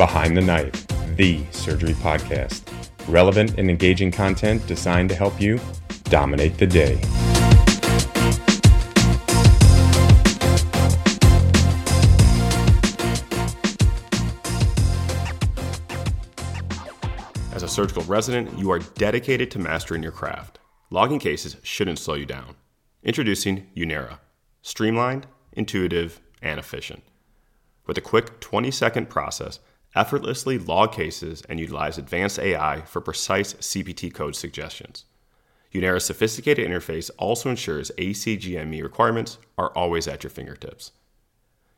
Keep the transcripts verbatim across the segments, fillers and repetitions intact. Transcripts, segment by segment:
Behind the Knife, the surgery podcast. Relevant and engaging content designed to help you dominate the day. As a surgical resident, you are dedicated to mastering your craft. Logging cases shouldn't slow you down. Introducing Unira. Streamlined, intuitive, and efficient. With a quick twenty-second process, effortlessly log cases and utilize advanced A I for precise C P T code suggestions. Unira's sophisticated interface also ensures A C G M E requirements are always at your fingertips.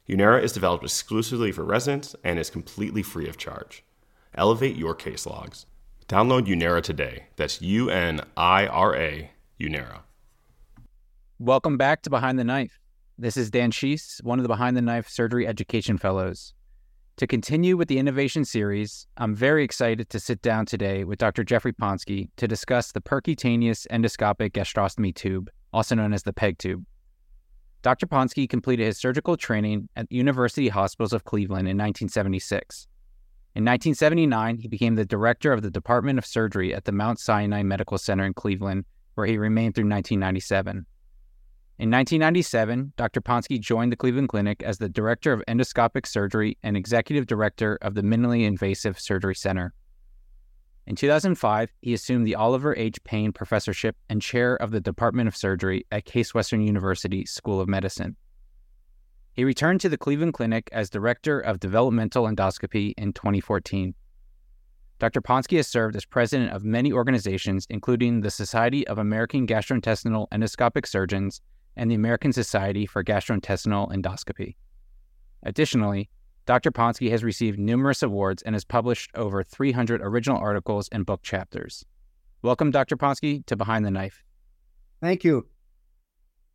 Unira is developed exclusively for residents and is completely free of charge. Elevate your case logs. Download Unira today. That's U N I R A, Unira. Welcome back to Behind the Knife. This is Dan Scheese, one of the Behind the Knife Surgery Education Fellows. To continue with the innovation series, I'm very excited to sit down today with Doctor Jeffrey Ponsky to discuss the percutaneous endoscopic gastrostomy tube, also known as the PEG tube. Doctor Ponsky completed his surgical training at University Hospitals of Cleveland in nineteen seventy-six. In nineteen seventy-nine, he became the director of the Department of Surgery at the Mount Sinai Medical Center in Cleveland, where he remained through nineteen ninety-seven. In nineteen ninety-seven, Doctor Ponsky joined the Cleveland Clinic as the Director of Endoscopic Surgery and Executive Director of the Minimally Invasive Surgery Center. In two thousand five, he assumed the Oliver H. Payne Professorship and Chair of the Department of Surgery at Case Western University School of Medicine. He returned to the Cleveland Clinic as Director of Developmental Endoscopy in twenty fourteen. Doctor Ponsky has served as president of many organizations, including the Society of American Gastrointestinal Endoscopic Surgeons and the American Society for Gastrointestinal Endoscopy. Additionally, Doctor Ponsky has received numerous awards and has published over three hundred original articles and book chapters. Welcome, Doctor Ponsky, to Behind the Knife. Thank you.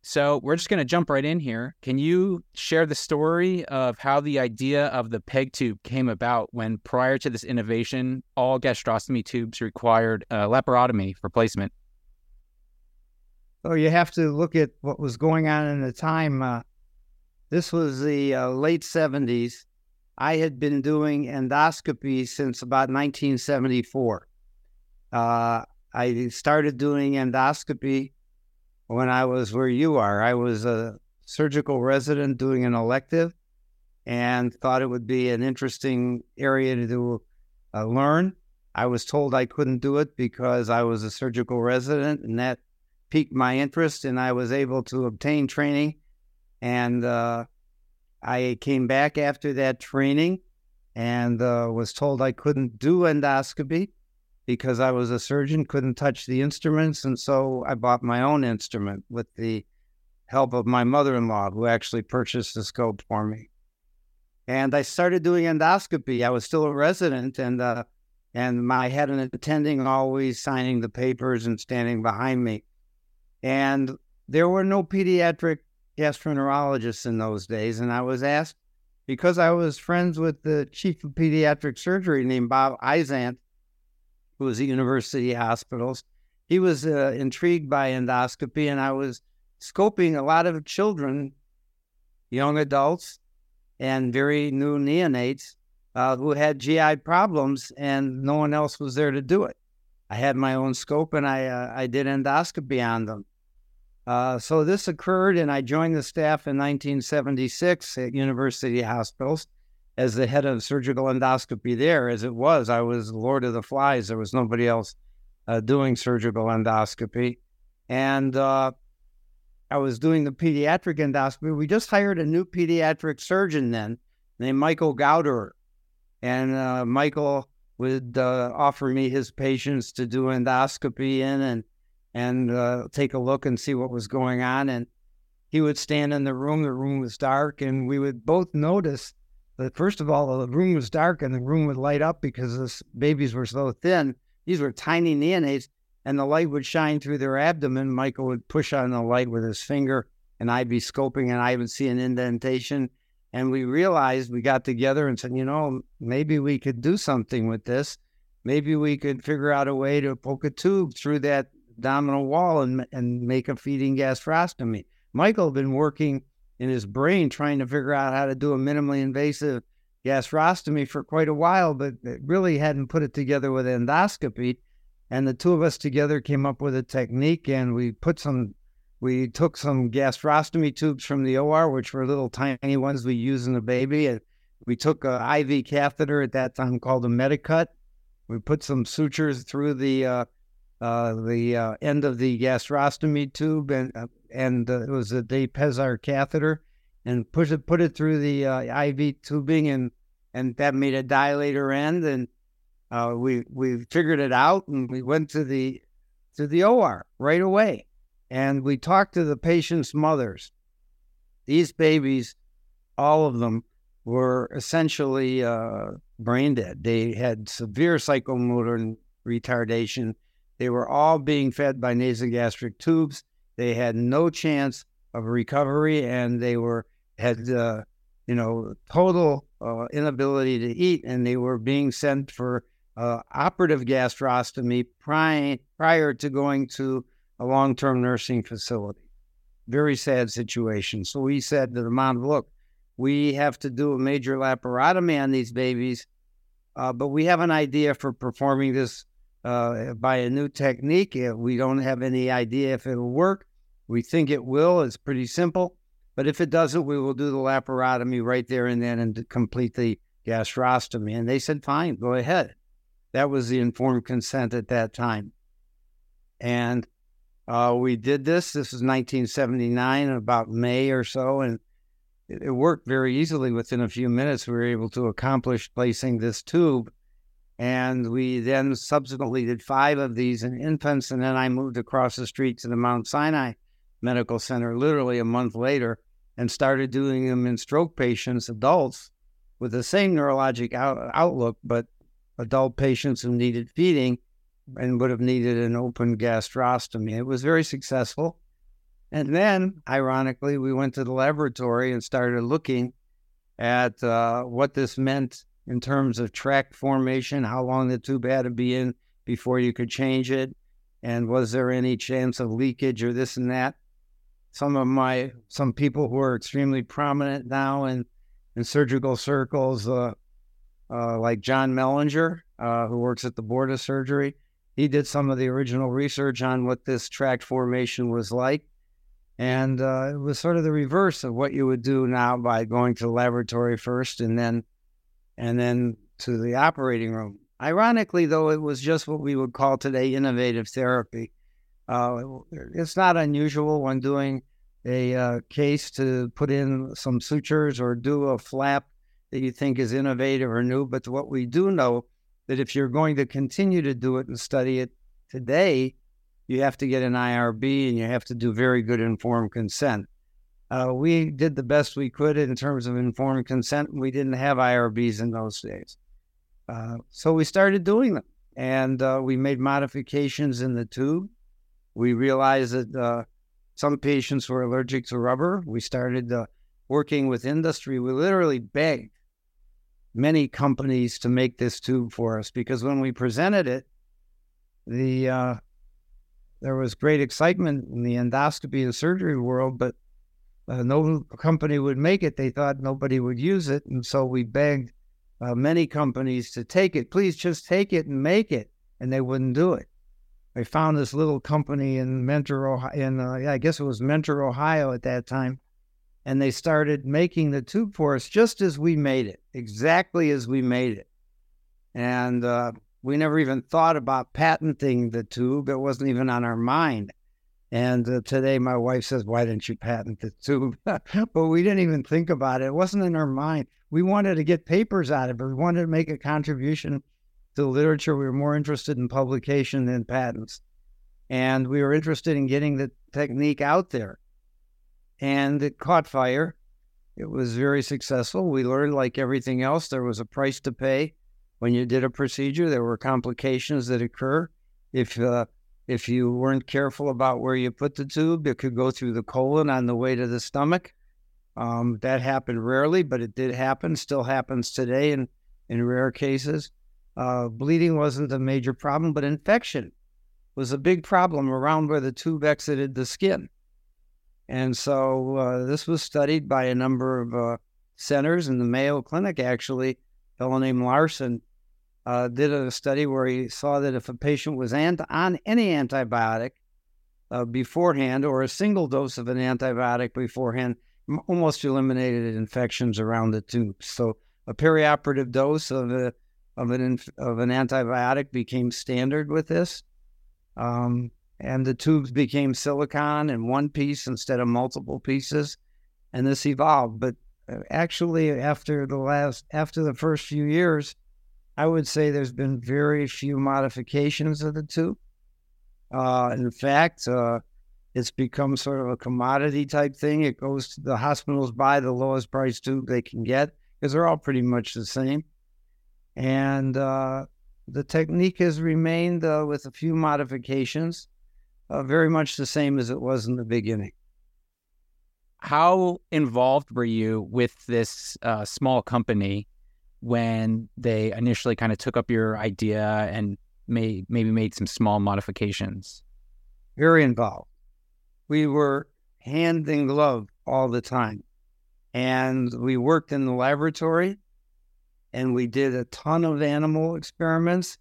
So we're just going to jump right in here. Can you share the story of how the idea of the PEG tube came about when, prior to this innovation, all gastrostomy tubes required uh, laparotomy for placement? So you have to look at what was going on in the time. Uh, this was the uh, late seventies. I had been doing endoscopy since about nineteen seventy-four. Uh, I started doing endoscopy when I was where you are. I was a surgical resident doing an elective and thought it would be an interesting area to do, uh, learn. I was told I couldn't do it because I was a surgical resident, and that piqued my interest, and I was able to obtain training. And uh, I came back after that training and uh, was told I couldn't do endoscopy because I was a surgeon, couldn't touch the instruments. And so I bought my own instrument with the help of my mother-in-law, who actually purchased the scope for me. And I started doing endoscopy. I was still a resident, and uh, and my, I had an attending always signing the papers and standing behind me. And there were no pediatric gastroenterologists in those days. And I was asked, because I was friends with the chief of pediatric surgery named Bob Izant, who was at University Hospitals. He was uh, intrigued by endoscopy, and I was scoping a lot of children, young adults, and very new neonates uh, who had G I problems, and no one else was there to do it. I had my own scope, and I uh, I did endoscopy on them. Uh, so this occurred, and I joined the staff in nineteen seventy-six at University Hospitals as the head of surgical endoscopy there. As it was, I was Lord of the Flies. There was nobody else uh, doing surgical endoscopy. And uh, I was doing the pediatric endoscopy. We just hired a new pediatric surgeon then named Michael Gauderer. And uh, Michael would uh, offer me his patients to do endoscopy in and and uh, take a look and see what was going on. And he would stand in the room. The room was dark, and we would both notice that, first of all, the room was dark and the room would light up because the babies were so thin. These were tiny neonates, and the light would shine through their abdomen. Michael would push on the light with his finger, and I'd be scoping, and I would see an indentation. And we realized, we got together and said, you know, maybe we could do something with this. Maybe we could figure out a way to poke a tube through that abdominal wall and and make a feeding gastrostomy. Michael had been working in his brain trying to figure out how to do a minimally invasive gastrostomy for quite a while, but really hadn't put it together with endoscopy. And the two of us together came up with a technique, and we put some, we took some gastrostomy tubes from the O R, which were little tiny ones we use in a baby. And we took an I V catheter at that time called a MediCut. We put some sutures through the uh, uh, the uh, end of the gastrostomy tube, and uh, and uh, it was a De Pezard catheter, and push it, put it through the uh, I V tubing, and and that made a dilator end, and uh, we we figured it out, and we went to the to the O R right away, and we talked to the patient's mothers. These babies, all of them, were essentially uh, brain dead. They had severe psychomotor retardation. They were all being fed by nasogastric tubes. They had no chance of recovery, and they were had uh, you know total uh, inability to eat, and they were being sent for uh, operative gastrostomy prior prior to going to a long-term nursing facility. Very sad situation. So we said to the mom, "Look, we have to do a major laparotomy on these babies, uh, but we have an idea for performing this uh, by a new technique. We don't have any idea if it'll work. We think it will. It's pretty simple. But if it doesn't, we will do the laparotomy right there and then and to complete the gastrostomy." And they said, "Fine, go ahead." That was the informed consent at that time. And uh, we did this. This was nineteen seventy-nine, about May or so, and it worked very easily. Within a few minutes, we were able to accomplish placing this tube. And we then subsequently did five of these in infants. And then I moved across the street to the Mount Sinai Medical Center literally a month later and started doing them in stroke patients, adults, with the same neurologic out- outlook, but adult patients who needed feeding and would have needed an open gastrostomy. It was very successful. And then, ironically, we went to the laboratory and started looking at uh, what this meant in terms of tract formation, how long the tube had to be in before you could change it, and was there any chance of leakage or this and that. Some of my, some people who are extremely prominent now in, in surgical circles, uh, uh, like John Mellinger, uh, who works at the Board of Surgery, he did some of the original research on what this tract formation was like. And uh, it was sort of the reverse of what you would do now by going to the laboratory first and then and then to the operating room. Ironically, though, it was just what we would call today innovative therapy. Uh, it's not unusual when doing a uh, case to put in some sutures or do a flap that you think is innovative or new. But what we do know that if you're going to continue to do it and study it today, you have to get an I R B, and you have to do very good informed consent. Uh, we did the best we could in terms of informed consent. We didn't have I R Bs in those days. Uh, so we started doing them, and uh, we made modifications in the tube. We realized that uh, some patients were allergic to rubber. We started uh, working with industry. We literally begged many companies to make this tube for us, because when we presented it, the... Uh, There was great excitement in the endoscopy and surgery world, but uh, no company would make it. They thought nobody would use it, and so we begged uh, many companies to take it. Please just take it and make it, and they wouldn't do it. I found this little company in Mentor, Ohio, in, uh, I guess it was Mentor, Ohio at that time, and they started making the tube for us just as we made it, exactly as we made it. And... Uh, We never even thought about patenting the tube. It wasn't even on our mind. And uh, today my wife says, "Why didn't you patent the tube?" But we didn't even think about it. It wasn't in our mind. We wanted to get papers out of it. We wanted to make a contribution to literature. We were more interested in publication than patents. And we were interested in getting the technique out there. And it caught fire. It was very successful. We learned, like everything else, there was a price to pay. When you did a procedure, there were complications that occur. If uh, if you weren't careful about where you put the tube, it could go through the colon on the way to the stomach. Um, that happened rarely, but it did happen. Still happens today in, in rare cases. Uh, bleeding wasn't a major problem, but infection was a big problem around where the tube exited the skin. And so uh, this was studied by a number of uh, centers in the Mayo Clinic, actually, a fellow named Larson, uh, did a study where he saw that if a patient was anti- on any antibiotic uh, beforehand, or a single dose of an antibiotic beforehand, m- almost eliminated infections around the tubes. So a perioperative dose of a, of an inf- of an antibiotic became standard with this. Um, and the tubes became silicone in one piece instead of multiple pieces, and this evolved. But actually, after the last, after the first few years, I would say there's been very few modifications of the tube. Uh, in fact, uh, it's become sort of a commodity type thing. It goes to the hospitals, buy the lowest price tube they can get because they're all pretty much the same. And uh, the technique has remained, uh, with a few modifications, Uh, very much the same as it was in the beginning. How involved were you with this uh, small company when they initially kind of took up your idea and may, maybe made some small modifications? Very involved. We were hand in glove all the time. And we worked in the laboratory, and we did a ton of animal experiments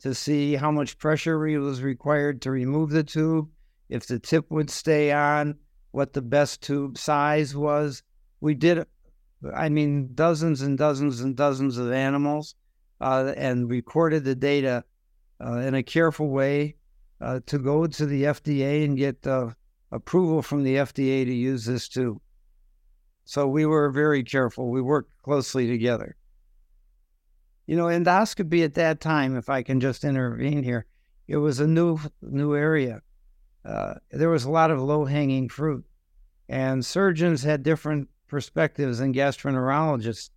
to see how much pressure was required to remove the tube, if the tip would stay on, what the best tube size was. We did, I mean, dozens and dozens and dozens of animals, uh, and recorded the data uh, in a careful way uh, to go to the F D A and get uh, approval from the F D A to use this tube. So we were very careful. We worked closely together. You know, endoscopy at that time, if I can just intervene here, it was a new new area. Uh, there was a lot of low-hanging fruit, and surgeons had different perspectives than gastroenterologists.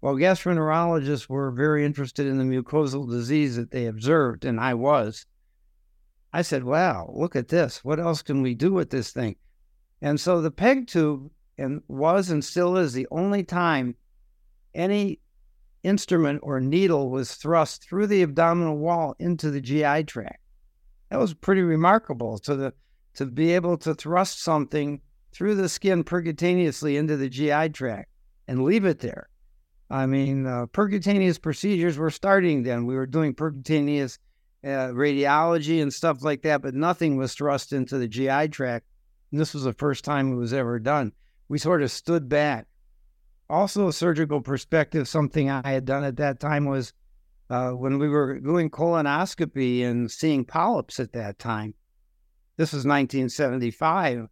While gastroenterologists were very interested in the mucosal disease that they observed, and I was, I said, wow, look at this. What else can we do with this thing? And so the PEG tube and was and still is the only time any instrument or needle was thrust through the abdominal wall into the G I tract. That was pretty remarkable to the to be able to thrust something through the skin percutaneously into the G I tract and leave it there. I mean, uh, percutaneous procedures were starting then. We were doing percutaneous uh, radiology and stuff like that, but nothing was thrust into the G I tract. And this was the first time it was ever done. We sort of stood back. Also, a surgical perspective, something I had done at that time was uh, when we were doing colonoscopy and seeing polyps at that time. This was nineteen seventy-five.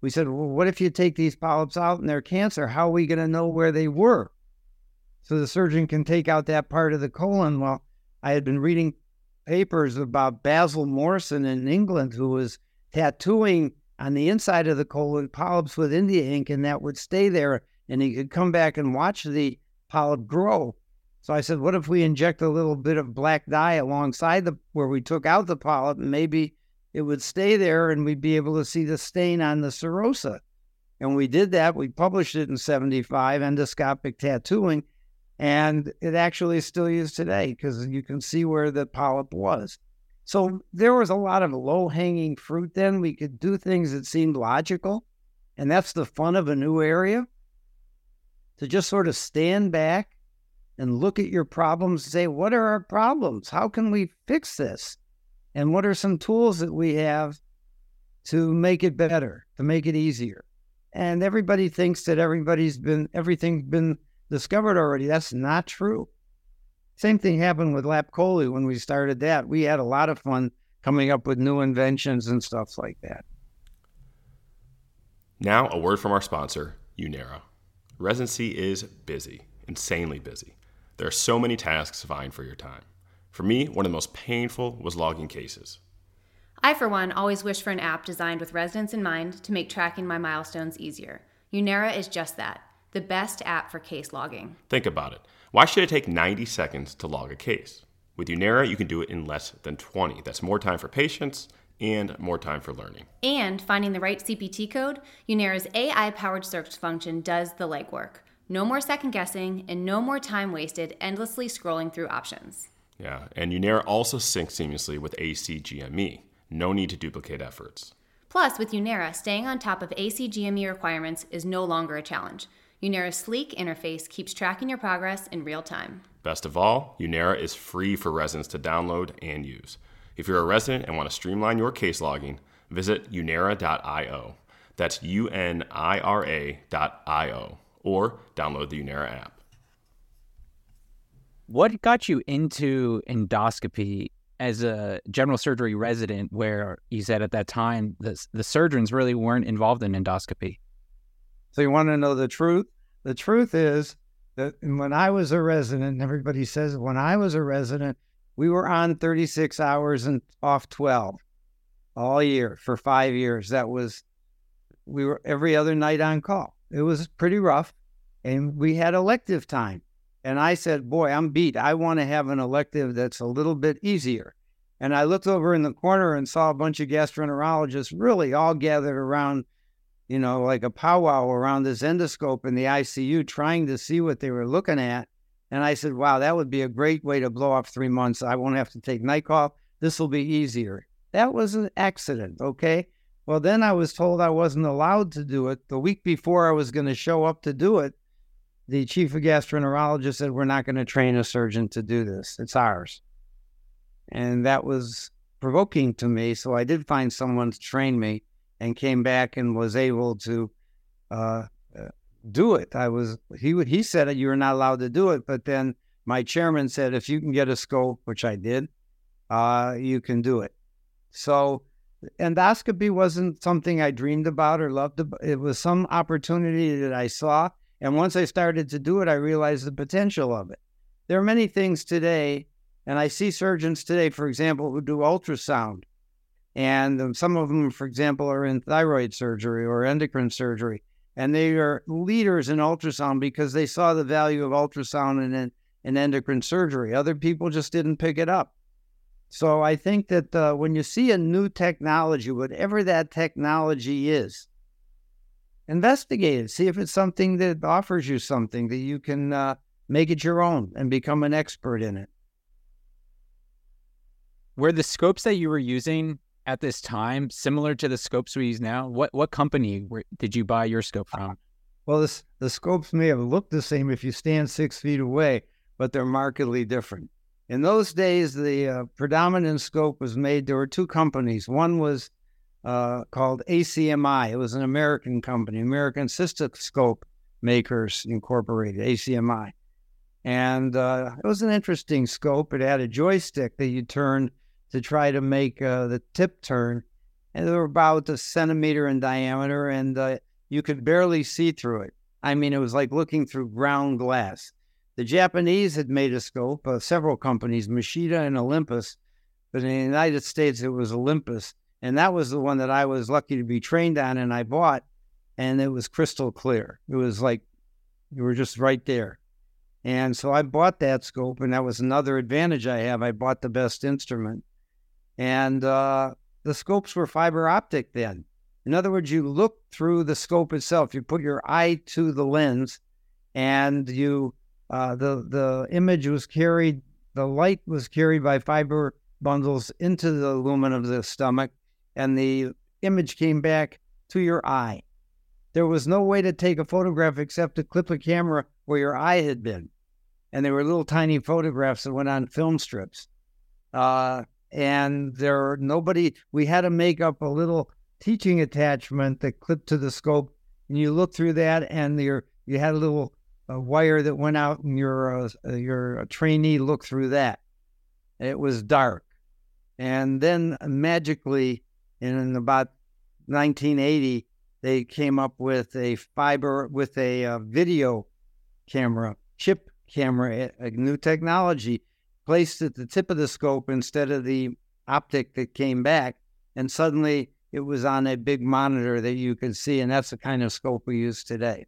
We said, well, what if you take these polyps out and they're cancer? How are we going to know where they were? So the surgeon can take out that part of the colon. Well, I had been reading papers about Basil Morrison in England, who was tattooing on the inside of the colon polyps with India ink, and that would stay there. And he could come back and watch the polyp grow. So I said, what if we inject a little bit of black dye alongside the where we took out the polyp, and maybe it would stay there and we'd be able to see the stain on the serosa. And we did that. We published it in seventy-five, Endoscopic Tattooing, and it actually is still used today because you can see where the polyp was. So there was a lot of low-hanging fruit then. We could do things that seemed logical, and that's the fun of a new area. To just sort of stand back and look at your problems and say, what are our problems? How can we fix this? And what are some tools that we have to make it better, to make it easier? And everybody thinks that everybody's been, everything's been discovered already. That's not true. Same thing happened with Lapcoli when we started that. We had a lot of fun coming up with new inventions and stuff like that. Now, a word from our sponsor, Unira. Residency is busy, insanely busy. There are so many tasks vying for your time. For me, one of the most painful was logging cases. I, for one, always wish for an app designed with residents in mind to make tracking my milestones easier. Unira is just that, the best app for case logging. Think about it. Why should it take ninety seconds to log a case? With Unira, you can do it in less than twenty. That's more time for patients and more time for learning. And finding the right C P T code, Unira's A I-powered search function does the legwork. No more second-guessing and no more time wasted endlessly scrolling through options. Yeah, and Unira also syncs seamlessly with A C G M E. No need to duplicate efforts. Plus, with Unira, staying on top of A C G M E requirements is no longer a challenge. Unira's sleek interface keeps tracking your progress in real time. Best of all, Unira is free for residents to download and use. If you're a resident and want to streamline your case logging, visit unira dot io. That's U N I R A dot I O, or download the Unira app. What got you into endoscopy as a general surgery resident, where you said at that time the, the surgeons really weren't involved in endoscopy? So you want to know the truth? The truth is that when I was a resident, everybody says when I was a resident, we were on thirty-six hours and off twelve all year for five years. That was, we were every other night on call. It was pretty rough, and we had elective time. And I said, boy, I'm beat. I want to have an elective that's a little bit easier. And I looked over in the corner and saw a bunch of gastroenterologists really all gathered around, you know, like a powwow around this endoscope in the I C U trying to see what they were looking at. And I said, wow, that would be a great way to blow off three months. I won't have to take night call. This will be easier. That was an accident, okay? Well, then I was told I wasn't allowed to do it. The week before I was going to show up to do it, the chief of gastroenterologists said, we're not going to train a surgeon to do this. It's ours. And that was provoking to me. So I did find someone to train me and came back and was able to uh, do it. I was, he he said that you were not allowed to do it. But then my chairman said, if you can get a scope, which I did, uh, you can do it. So endoscopy wasn't something I dreamed about or loved. It was some opportunity that I saw. And once I started to do it, I realized the potential of it. There are many things today, and I see surgeons today, for example, who do ultrasound. And some of them, for example, are in thyroid surgery or endocrine surgery. And they are leaders in ultrasound because they saw the value of ultrasound in, in endocrine surgery. Other people just didn't pick it up. So I think that uh, when you see a new technology, whatever that technology is, investigate it. See if it's something that offers you something that you can uh, make it your own and become an expert in it. Were the scopes that you were using at this time similar to the scopes we use now? What what company were, did you buy your scope from? Uh, well, this, the scopes may have looked the same if you stand six feet away, but they're markedly different. In those days, the uh, predominant scope was made. There were two companies. One was Uh, called A C M I. It was an American company, American Cystoscope Makers Incorporated, A C M I. And uh, it was an interesting scope. It had a joystick that you turned to try to make uh, the tip turn. And they were about a centimeter in diameter, and uh, you could barely see through it. I mean, it was like looking through ground glass. The Japanese had made a scope, uh, several companies, Mishita and Olympus. But in the United States, it was Olympus. And that was the one that I was lucky to be trained on and I bought, and it was crystal clear. It was like you were just right there. And so I bought that scope, and that was another advantage I have. I bought the best instrument. And uh, the scopes were fiber optic then. In other words, you look through the scope itself. You put your eye to the lens, and you uh, the the image was carried, the light was carried by fiber bundles into the lumen of the stomach, and the image came back to your eye. There was no way to take a photograph except to clip a camera where your eye had been. And there were little tiny photographs that went on film strips. Uh, and there nobody, we had to make up a little teaching attachment that clipped to the scope. And you look through that, and your, you had a little uh, wire that went out, and your, uh, your trainee looked through that. It was dark. And then magically, in about nineteen eighty, they came up with a fiber, with a uh, video camera, chip camera, a new technology, placed at the tip of the scope instead of the optic that came back. And suddenly it was on a big monitor that you could see. And that's the kind of scope we use today.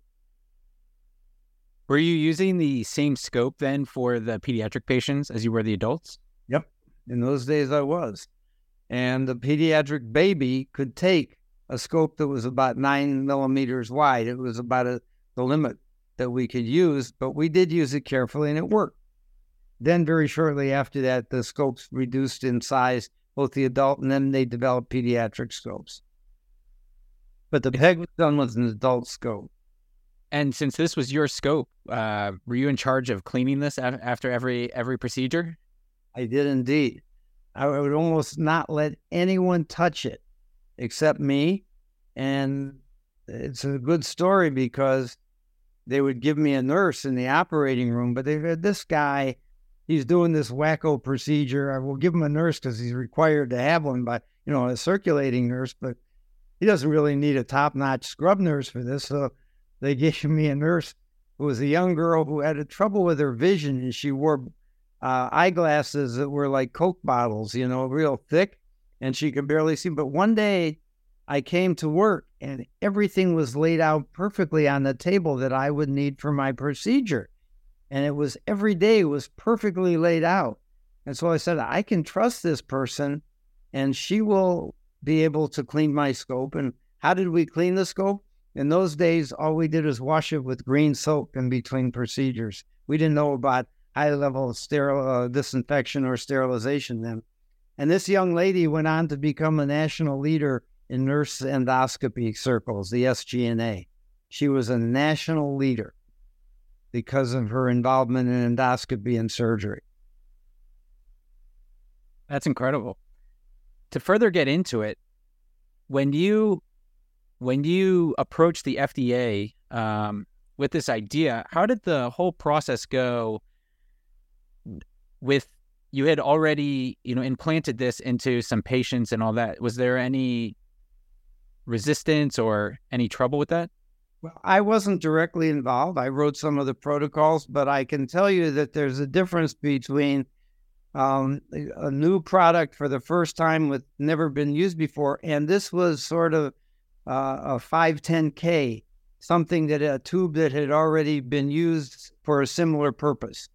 Were you using the same scope then for the pediatric patients as you were the adults? Yep. In those days, I was. And the pediatric baby could take a scope that was about nine millimeters wide. It was about a, the limit that we could use, but we did use it carefully, and it worked. Then very shortly after that, the scopes reduced in size, both the adult, and then they developed pediatric scopes. But the PEG was done with an adult scope. And since this was your scope, uh, were you in charge of cleaning this after every every procedure? I did indeed. I would almost not let anyone touch it except me. And it's a good story because they would give me a nurse in the operating room, but they said, this guy, he's doing this wacko procedure. I will give him a nurse because he's required to have one, by, you know, a circulating nurse, but he doesn't really need a top-notch scrub nurse for this. So they gave me a nurse who was a young girl who had trouble with her vision, and she wore uh, eyeglasses that were like Coke bottles, you know, real thick, and she could barely see. But one day I came to work, and everything was laid out perfectly on the table that I would need for my procedure. And it was every day was perfectly laid out. And so I said, I can trust this person, and she will be able to clean my scope. And how did we clean the scope? In those days, all we did was wash it with green soap in between procedures. We didn't know about high-level sterile uh, disinfection or sterilization then. And this young lady went on to become a national leader in nurse endoscopy circles, the S G N A. She was a national leader because of her involvement in endoscopy and surgery. That's incredible. To further get into it, when you when you approached the F D A um, with this idea, how did the whole process go? With you had already, you know, implanted this into some patients and all that. Was there any resistance or any trouble with that? Well, I wasn't directly involved. I wrote some of the protocols, but I can tell you that there's a difference between um, a new product for the first time with never been used before, and this was sort of uh, a five ten K, something that a tube that had already been used for a similar purpose.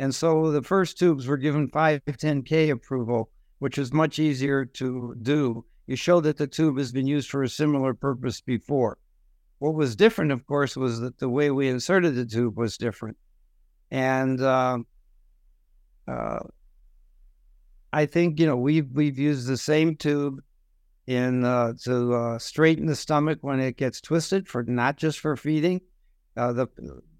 And so the first tubes were given five ten K approval, which is much easier to do. You show that the tube has been used for a similar purpose before. What was different, of course, was that the way we inserted the tube was different. And uh, uh, I think, you know, we've, we've used the same tube in uh, to uh, straighten the stomach when it gets twisted, for not just for feeding. Uh, the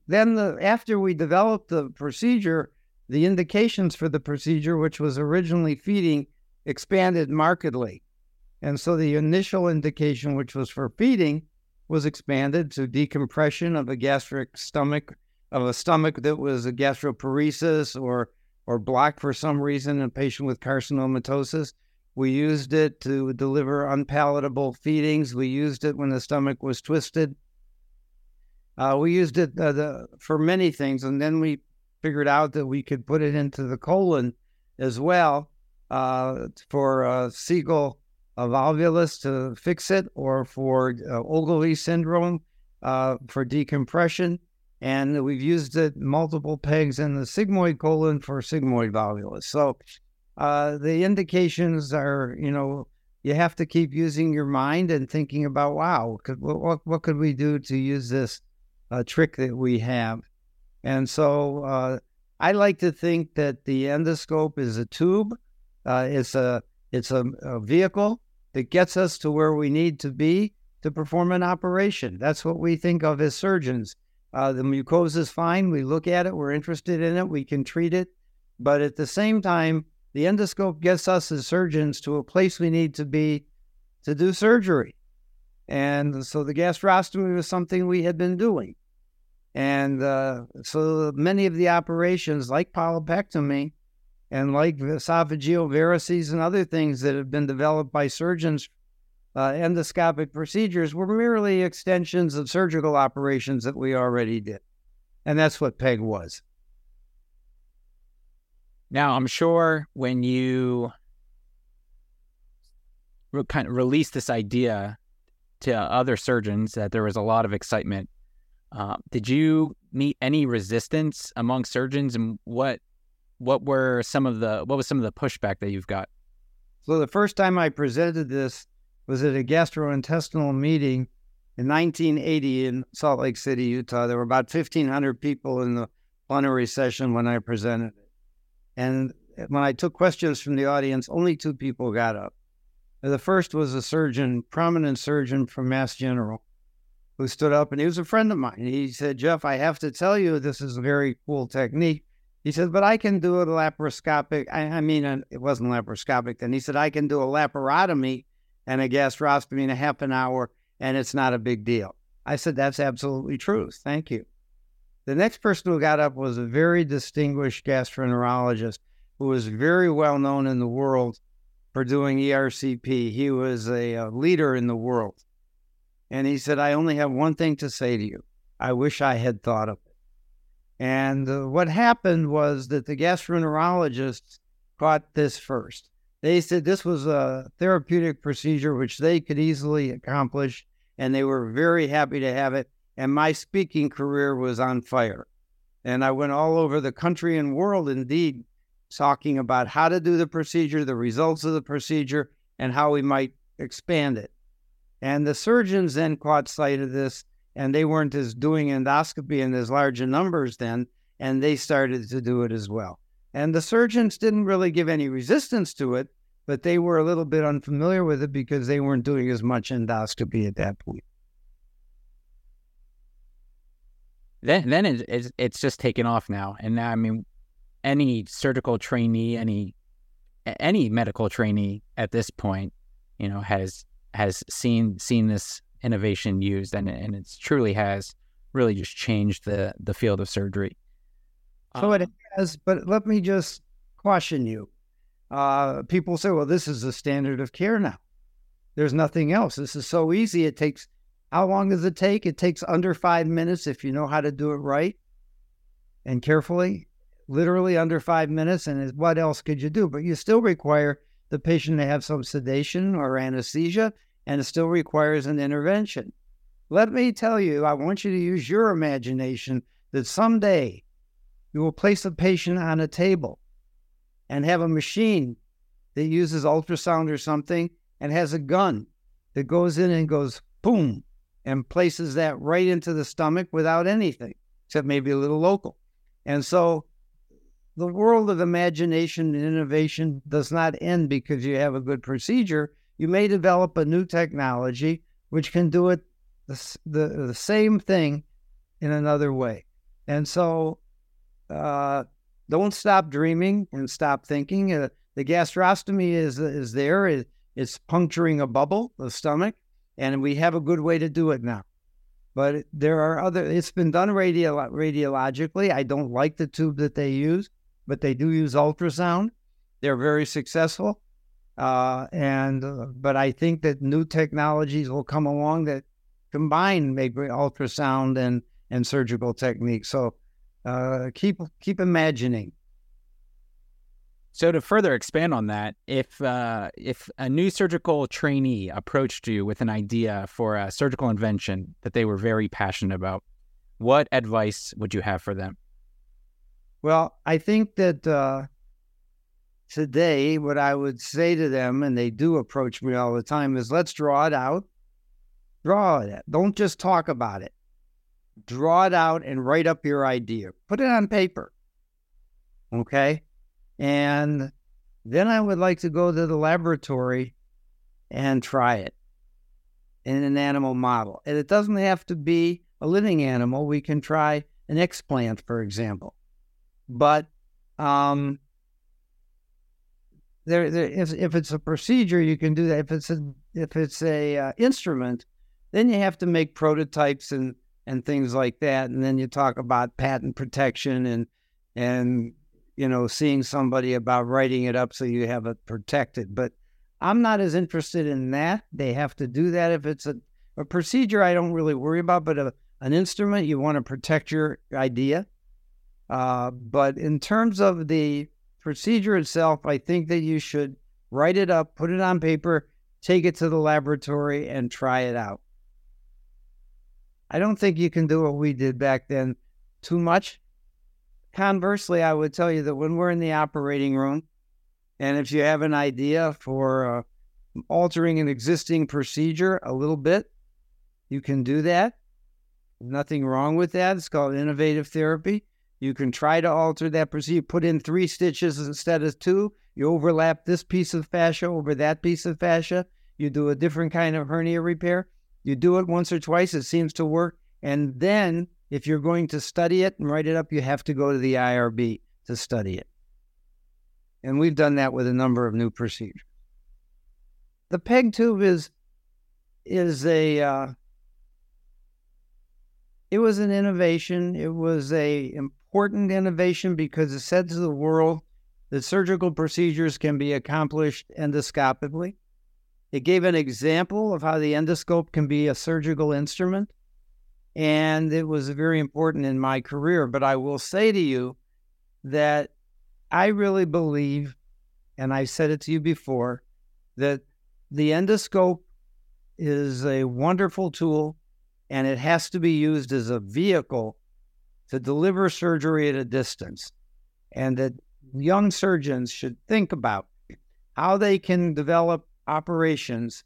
then the, after we developed the procedure, the indications for the procedure, which was originally feeding, expanded markedly. And so the initial indication, which was for feeding, was expanded to decompression of a gastric stomach, of a stomach that was a gastroparesis or or blocked for some reason in a patient with carcinomatosis. We used it to deliver unpalatable feedings. We used it when the stomach was twisted. Uh, we used it uh, the, for many things, and then we figured out that we could put it into the colon as well uh, for uh, Siegel of volvulus to fix it, or for uh, Ogilvie syndrome, uh, for decompression. And we've used it multiple pegs in the sigmoid colon for sigmoid volvulus. So uh, the indications are, you know, you have to keep using your mind and thinking about, wow, could, what, what could we do to use this uh, trick that we have? And so uh, I like to think that the endoscope is a tube. Uh, it's a, it's a, a vehicle that gets us to where we need to be to perform an operation. That's what we think of as surgeons. Uh, the mucosa is fine. We look at it. We're interested in it. We can treat it. But at the same time, the endoscope gets us as surgeons to a place we need to be to do surgery. And so the gastrostomy was something we had been doing. And uh, so many of the operations, like polypectomy, and like esophageal varices and other things that have been developed by surgeons, uh, endoscopic procedures were merely extensions of surgical operations that we already did. And that's what PEG was. Now, I'm sure when you re- kind of released this idea to other surgeons that there was a lot of excitement. Uh, did you meet any resistance among surgeons, and what What were some of the what was some of the pushback that you've got? So the first time I presented this was at a gastrointestinal meeting in nineteen eighty in Salt Lake City, Utah. There were about fifteen hundred people in the plenary session when I presented it. And when I took questions from the audience, only two people got up. The first was a surgeon, prominent surgeon from Mass General, who stood up, and he was a friend of mine. He said, Jeff, I have to tell you, this is a very cool technique. He said, but I can do a laparoscopic, I, I mean, it wasn't laparoscopic then. He said, I can do a laparotomy and a gastrostomy in a half an hour, and it's not a big deal. I said, that's absolutely true. Thank you. The next person who got up was a very distinguished gastroenterologist who was very well known in the world for doing E R C P. He was a, a leader in the world. And he said, I only have one thing to say to you. I wish I had thought of it. And uh, what happened was that the gastroenterologists caught this first. They said this was a therapeutic procedure which they could easily accomplish, and they were very happy to have it. And my speaking career was on fire. And I went all over the country and world, indeed, talking about how to do the procedure, the results of the procedure, and how we might expand it. And the surgeons then caught sight of this, and they weren't as doing endoscopy in as large numbers then, and they started to do it as well. And the surgeons didn't really give any resistance to it, but they were a little bit unfamiliar with it because they weren't doing as much endoscopy at that point. Then, then it's, it's just taken off now. And now, I mean, any surgical trainee, any any medical trainee at this point, you know, has... has seen seen this innovation used, and and it's truly has really just changed the, the field of surgery. So um, it has, but let me just caution you. Uh, people say, well, this is the standard of care now. There's nothing else. This is so easy. It takes, how long does it take? It takes under five minutes if you know how to do it right and carefully, literally under five minutes, and what else could you do? But you still require the patient to have some sedation or anesthesia, and it still requires an intervention. Let me tell you, I want you to use your imagination that someday you will place a patient on a table and have a machine that uses ultrasound or something and has a gun that goes in and goes boom and places that right into the stomach without anything, except maybe a little local. And so the world of imagination and innovation does not end because you have a good procedure. You may develop a new technology which can do it the, the, the same thing in another way. And so uh, don't stop dreaming and stop thinking. Uh, the gastrostomy is is there. It, it's puncturing a bubble, the stomach, and we have a good way to do it now. But there are other, it's been done radio, radiologically. I don't like the tube that they use, but they do use ultrasound. They're very successful. Uh, and uh, But I think that new technologies will come along that combine maybe ultrasound and, and surgical techniques. So uh, keep keep imagining. So to further expand on that, if uh, if a new surgical trainee approached you with an idea for a surgical invention that they were very passionate about, what advice would you have for them? Well, I think that uh, today what I would say to them, and they do approach me all the time, is let's draw it out. Draw it out. Don't just talk about it. Draw it out and write up your idea. Put it on paper. Okay? And then I would like to go to the laboratory and try it in an animal model. And it doesn't have to be a living animal. We can try an explant, for example. But um, there, there, if, if it's a procedure, you can do that. If it's a, if it's a uh, instrument, then you have to make prototypes and, and things like that. And then you talk about patent protection and and. you know, seeing somebody about writing it up so you have it protected. But I'm not as interested in that. They have to do that. If it's a, a procedure, I don't really worry about, but a, an instrument, you want to protect your idea. Uh, but in terms of the procedure itself, I think that you should write it up, put it on paper, take it to the laboratory, and try it out. I don't think you can do what we did back then too much. Conversely, I would tell you that when we're in the operating room, and if you have an idea for uh, altering an existing procedure a little bit, you can do that. Nothing wrong with that. It's called innovative therapy. You can try to alter that procedure. Put in three stitches instead of two. You overlap this piece of fascia over that piece of fascia. You do a different kind of hernia repair. You do it once or twice, it seems to work. And then if you're going to study it and write it up, you have to go to the I R B to study it. And we've done that with a number of new procedures. The PEG tube is, is a, uh, it was an innovation. It was a important innovation because it said to the world that surgical procedures can be accomplished endoscopically. It gave an example of how the endoscope can be a surgical instrument. And it was very important in my career. But I will say to you that I really believe, and I've said it to you before, that the endoscope is a wonderful tool, and it has to be used as a vehicle to deliver surgery at a distance. And that young surgeons should think about how they can develop operations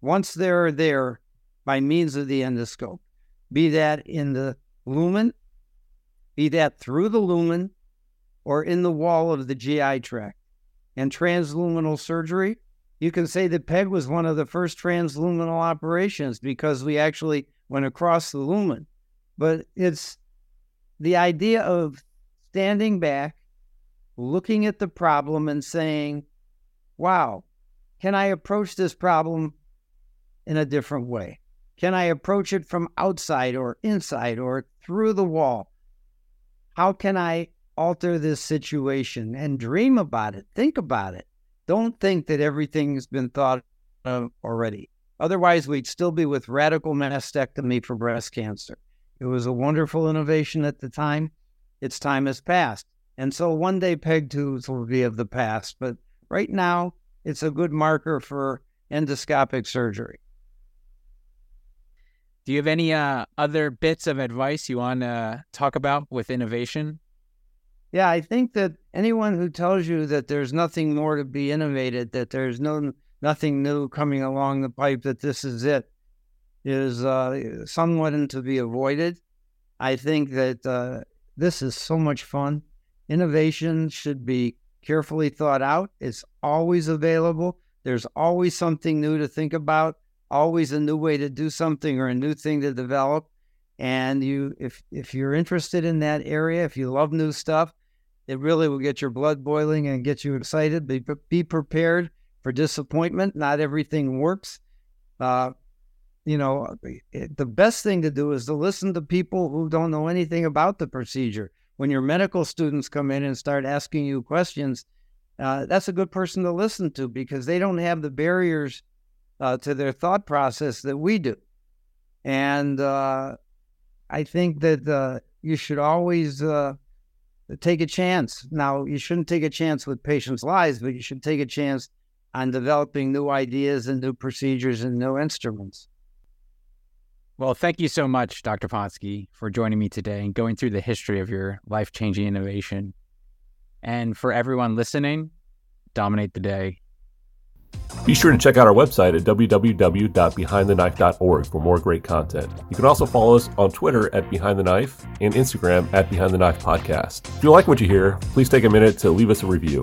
once they're there by means of the endoscope, be that in the lumen, be that through the lumen, or in the wall of the G I tract. And transluminal surgery, you can say that PEG was one of the first transluminal operations because we actually went across the lumen. But it's the idea of standing back, looking at the problem and saying, wow, can I approach this problem in a different way? Can I approach it from outside or inside or through the wall? How can I alter this situation? And dream about it. Think about it. Don't think that everything's been thought of already. Otherwise, we'd still be with radical mastectomy for breast cancer. It was a wonderful innovation at the time. Its time has passed. And so one day PEG tubes will be of the past. But right now, it's a good marker for endoscopic surgery. Do you have any uh, other bits of advice you want to talk about with innovation? Yeah, I think that anyone who tells you that there's nothing more to be innovated, that there's no nothing new coming along the pipe, that this is it, is uh, someone to be avoided. I think that uh, this is so much fun. Innovation should be carefully thought out. It's always available. There's always something new to think about, always a new way to do something or a new thing to develop. And you, if if you're interested in that area, if you love new stuff, it really will get your blood boiling and get you excited. Be, be prepared for disappointment. Not everything works. Uh, you know, it, the best thing to do is to listen to people who don't know anything about the procedure. When your medical students come in and start asking you questions, uh, that's a good person to listen to because they don't have the barriers uh, to their thought process that we do. And uh I think that uh, you should always uh, take a chance. Now, you shouldn't take a chance with patients' lives, but you should take a chance on developing new ideas and new procedures and new instruments. Well, thank you so much, Doctor Ponsky, for joining me today and going through the history of your life-changing innovation. And for everyone listening, dominate the day. Be sure to check out our website at w w w dot behind the knife dot org for more great content. You can also follow us on Twitter at Behind the Knife and Instagram at Behind the Knife Podcast. If you like what you hear, please take a minute to leave us a review.